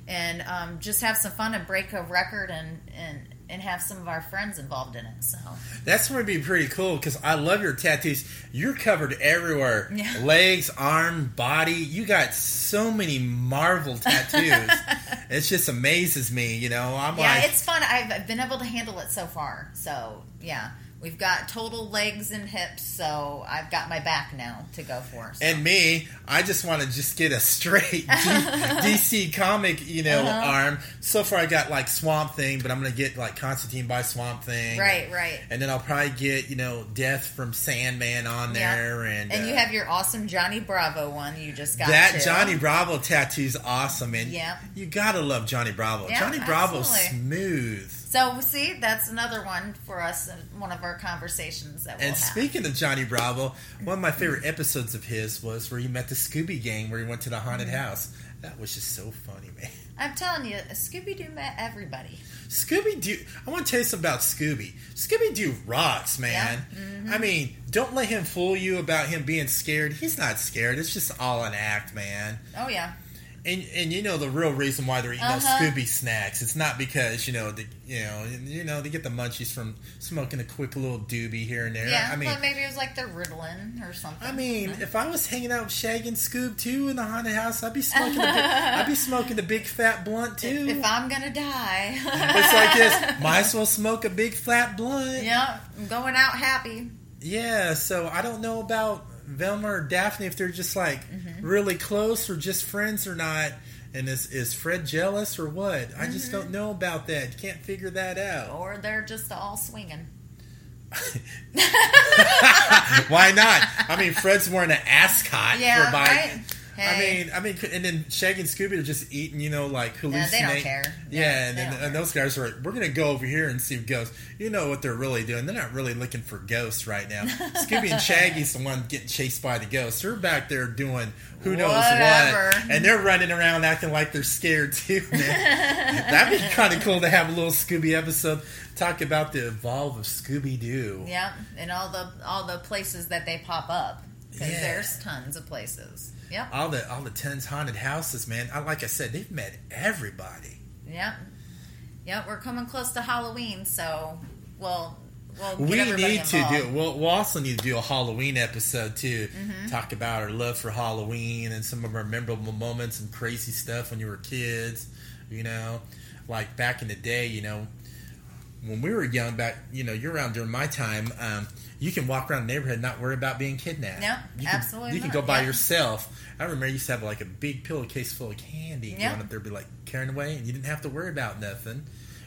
and um, just have some fun and break a record and, and and have some of our friends involved in it. So that's going to be pretty cool because I love your tattoos. You're covered everywhere. Yeah. Legs, arm, body. You got so many Marvel tattoos. It just amazes me, you know. I'm yeah, like, it's fun. I've, I've been able to handle it so far. So, yeah. We've got total legs and hips, so I've got my back now to go for. So. And me, I just want to just get a straight D- D C comic, you know, uh-huh. arm. So far I got, like, Swamp Thing, but I'm going to get, like, Constantine by Swamp Thing. Right, and, right. And then I'll probably get, you know, Death from Sandman on there. Yep. And and uh, you have your awesome Johnny Bravo one you just got, That too. Johnny Bravo tattoo's awesome, and yep. you got to love Johnny Bravo. Yep, Johnny Bravo's absolutely. smooth. So, see, that's another one for us, one of our conversations that we'll and have. Speaking of Johnny Bravo, one of my favorite episodes of his was where he met the Scooby Gang, where he went to the haunted mm-hmm. house. That was just so funny, man. I'm telling you, Scooby-Doo met everybody. Scooby-Doo, I want to tell you something about Scooby. Scooby-Doo rocks, man. Yeah. Mm-hmm. I mean, don't let him fool you about him being scared. He's not scared. It's just all an act, man. Oh, yeah. And and you know the real reason why they're eating uh-huh. those Scooby snacks. It's not because you know the, you know you know they get the munchies from smoking a quick little doobie here and there. Yeah, I mean, but maybe it was like the Ritalin or something. I mean, you know? If I was hanging out with Shag and Scoob too in the haunted house, I'd be smoking. the big, I'd be smoking the big fat blunt too. If, if I'm gonna die, it's like this. Might as well smoke a big fat blunt. Yeah, I'm going out happy. Yeah, so I don't know about Velma or Daphne, if they're just like mm-hmm. really close or just friends or not, and is is Fred jealous or what? Mm-hmm. I just don't know about that. Can't figure that out. Or they're just all swinging. Why not? I mean, Fred's wearing an ascot. Yeah, for right? Hey. I mean, I mean, and then Shaggy and Scooby are just eating, you know, like hallucinating. No, they don't care. They yeah, don't, and, and, and those guys are, we're going to go over here and see ghosts. You know what they're really doing. They're not really looking for ghosts right now. Scooby and Shaggy's the one getting chased by the ghosts. They're back there doing who Whatever. knows what. And they're running around acting like they're scared too, man. That'd be kind of cool to have a little Scooby episode. Talk about the evolve of Scooby-Doo. Yeah, and all the all the places that they pop up. Because yeah. there's tons of places. Yep. All the all the tens haunted houses, man. I, like I said, they've met everybody. Yep. Yep. We're coming close to Halloween, so we'll we'll get we everybody need involved. to do. We'll, we'll also need to do a Halloween episode too. Mm-hmm. Talk about our love for Halloween and some of our memorable moments and crazy stuff when you were kids. You know, like back in the day. You know, when we were young, back you know, you're around during my time. Um, You can walk around the neighborhood and not worry about being kidnapped. No, you can, absolutely You can not. go by yeah. yourself. I remember you used to have like a big pillowcase full of candy. Yep. Going up there be like carrying away, and you didn't have to worry about nothing.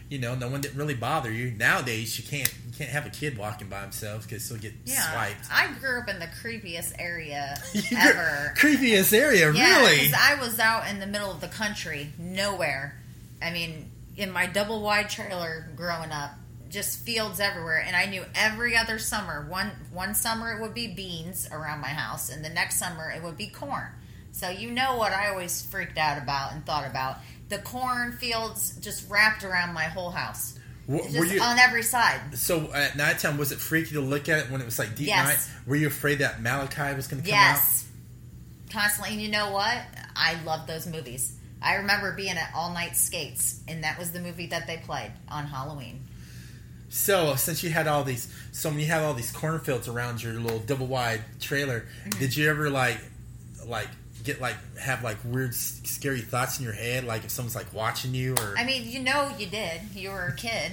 You know, no one didn't really bother you. Nowadays, you can't you can't have a kid walking by himself because he'll get yeah. swiped. I grew up in the creepiest area ever. Creepiest area, yeah, really? Because I was out in the middle of the country, nowhere. I mean, in my double-wide trailer growing up. Just fields everywhere, and I knew every other summer, one one summer it would be beans around my house, and the next summer it would be corn. So you know what I always freaked out about and thought about? The corn fields just wrapped around my whole house. Were just you, on every side. So at nighttime, was it freaky to look at it when it was like deep yes. night? Were you afraid that Malachi was going to come yes. out? Yes. Constantly, and you know what? I love those movies. I remember being at All Night Skates, and that was the movie that they played on Halloween. So, since you had all these, so when you had all these cornfields around your little double wide trailer, did you ever like, like get like have like weird, scary thoughts in your head, like if someone's like watching you or? I mean, you know, you did. You were a kid,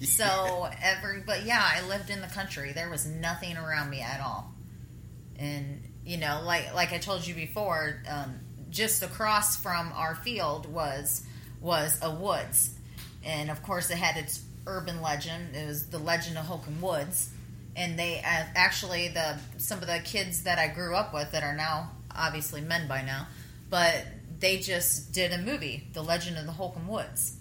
yeah. so every. But yeah, I lived in the country. There was nothing around me at all, and you know, like like I told you before, um, just across from our field was was a woods, and of course it had its urban legend. It was the legend of Holcomb Woods, and they uh, actually the some of the kids that I grew up with that are now obviously men by now, but they just did a movie, The Legend of the Holcomb Woods,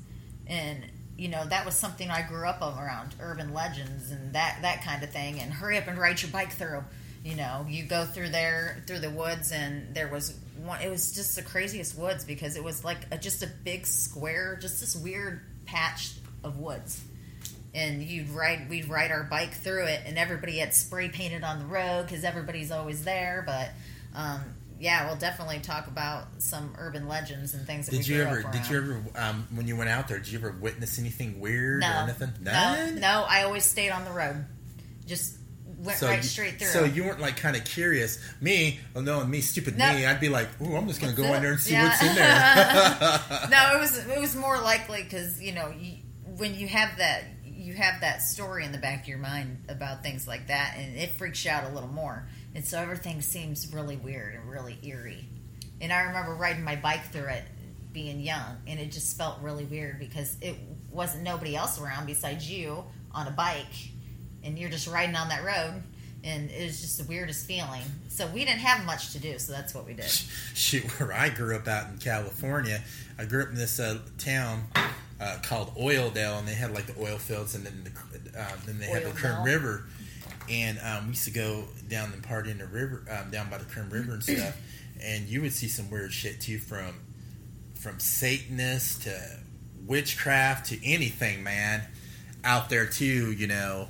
and you know that was something I grew up around, urban legends and that that kind of thing. And hurry up and ride your bike through. You know, you go through there through the woods, and there was one. It was just the craziest woods because it was like a, just a big square, just this weird patch of woods. And you'd ride, we'd ride our bike through it, and everybody had spray painted on the road because everybody's always there. But um, yeah, we'll definitely talk about some urban legends and things that did we grew ever, up Did you ever, did you ever, when you went out there, did you ever witness anything weird no, or nothing? None? No, no, I always stayed on the road. Just went so right straight through. So you weren't like kind of curious. Me, well, no, me, stupid no. me, I'd be like, ooh, I'm just going to go in there and see yeah. what's in there. No, it was, it was more likely because, you know, you, when you have that, you have that story in the back of your mind about things like that, and it freaks you out a little more. And so everything seems really weird and really eerie. And I remember riding my bike through it being young, and it just felt really weird because it wasn't nobody else around besides you on a bike, and you're just riding on that road, and it was just the weirdest feeling. So we didn't have much to do, so that's what we did. Shoot, where I grew up out in California, I grew up in this uh, town uh, called Oildale, and they had like the oil fields, and then the, uh, then they had the Kern River. And um, we used to go down and party in the river, um, down by the Kern River and stuff. And you would see some weird shit too, from from Satanists to witchcraft to anything, man. Out there too, you know,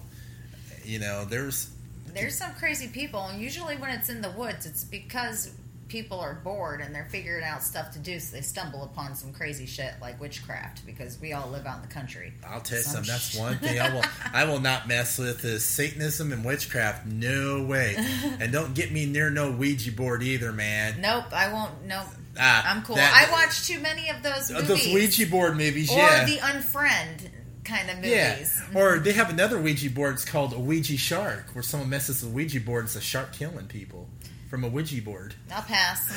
you know, there's there's some crazy people. And usually when it's in the woods, it's because people are bored and they're figuring out stuff to do, so they stumble upon some crazy shit like witchcraft, because we all live out in the country. I'll tell you some something. That's one thing I will I will not mess with is Satanism and witchcraft. No way. And don't get me near no Ouija board either, man. Nope, I won't. Nope. Ah, I'm cool. That, I watch too many of those movies. Those Ouija board movies, or yeah. Or the Unfriend kind of movies. Yeah. Or they have another Ouija board. It's called a Ouija Shark, where someone messes with a Ouija board and it's a shark killing people. From a Ouija board. I'll pass.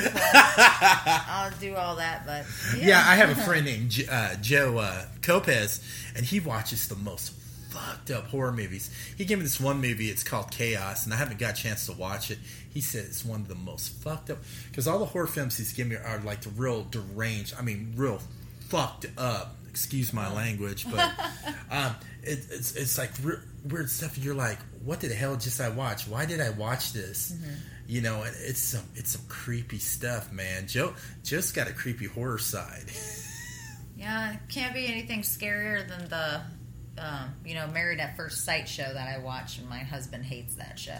I'll do all that, but... Yeah, yeah, I have a friend named uh, Joe uh, Copez, and he watches the most fucked up horror movies. He gave me this one movie, it's called Chaos, and I haven't got a chance to watch it. He said it's one of the most fucked up... Because all the horror films he's given me are like the real deranged, I mean, real fucked up. Excuse my language, but... um, it, it's, it's like re- weird stuff, and you're like, what the hell just I watch? Why did I watch this? Mm-hmm. You know, it's some it's some creepy stuff, man. Joe Joe's got a creepy horror side. Yeah, it can't be anything scarier than the, uh, you know, Married at First Sight show that I watch, and my husband hates that show.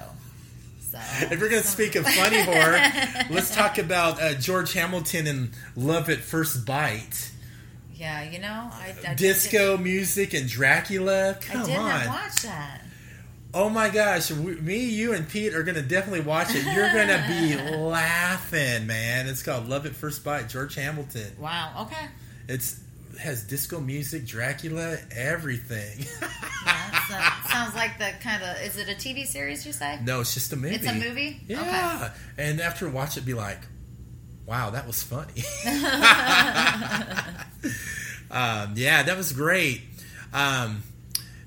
So if we're gonna speak of funny horror, let's talk about uh, George Hamilton and Love at First Bite. Yeah, you know, I, I disco music and Dracula. Come on, I didn't watch that. Oh my gosh, we, me, you, and Pete are going to definitely watch it. You're going to be laughing, man. It's called Love at First Bite, George Hamilton. Wow, okay. It's it has disco music, Dracula, everything. Yeah, so, sounds like the kind of, is it a T V series you say? No, it's just a movie. It's a movie? Yeah. Okay. And after watch it, be like, wow, that was funny. um, yeah, that was great. Um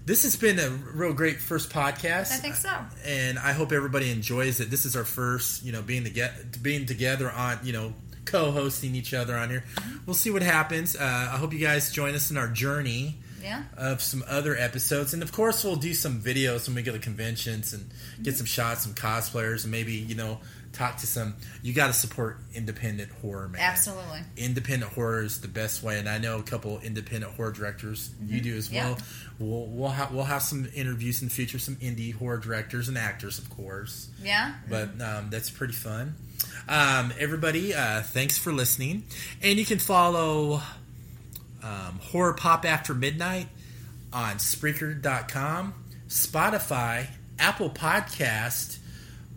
This has been a real great first podcast. I think so, and I hope everybody enjoys it. This is our first, you know, being together, being together on, you know, co-hosting each other on here. We'll see what happens. Uh, I hope you guys join us in our journey yeah. of some other episodes, and of course, we'll do some videos when we go to conventions and get mm-hmm. some shots, some cosplayers, and maybe you know. Talk to some. You got to support independent horror, man. Absolutely. Independent horror is the best way, and I know a couple independent horror directors. Mm-hmm. You do as well. Yeah. We'll we'll have we'll have some interviews in the future. Some indie horror directors and actors, of course. Yeah. But um, that's pretty fun. Um, everybody, uh, thanks for listening, and you can follow um, Horror Pop After Midnight on Spreaker dot com, Spotify, Apple Podcast.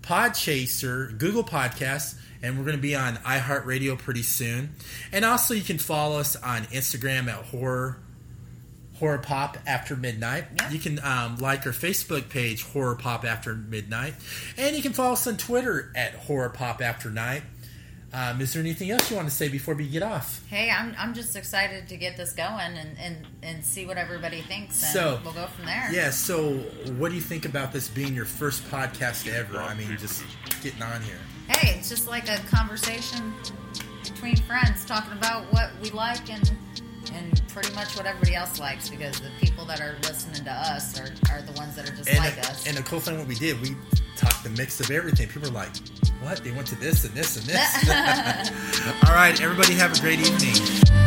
Podchaser, Google Podcasts, and we're going to be on iHeartRadio pretty soon. And also, you can follow us on Instagram at Horror Horror Pop After Midnight. Yep. You can um, like our Facebook page, Horror Pop After Midnight, and you can follow us on Twitter at Horror Pop After Night. Um, is there anything else you want to say before we get off? Hey, I'm I'm just excited to get this going and, and, and see what everybody thinks, and so, we'll go from there. Yeah, so what do you think about this being your first podcast ever? I mean, just getting on here. Hey, it's just like a conversation between friends talking about what we like and and pretty much what everybody else likes, because the people that are listening to us are, are the ones that are just and like a, us. And the cool thing what we did, we talked the mix of everything. People are like... What? They went to this and this and this. All right, everybody have a great evening.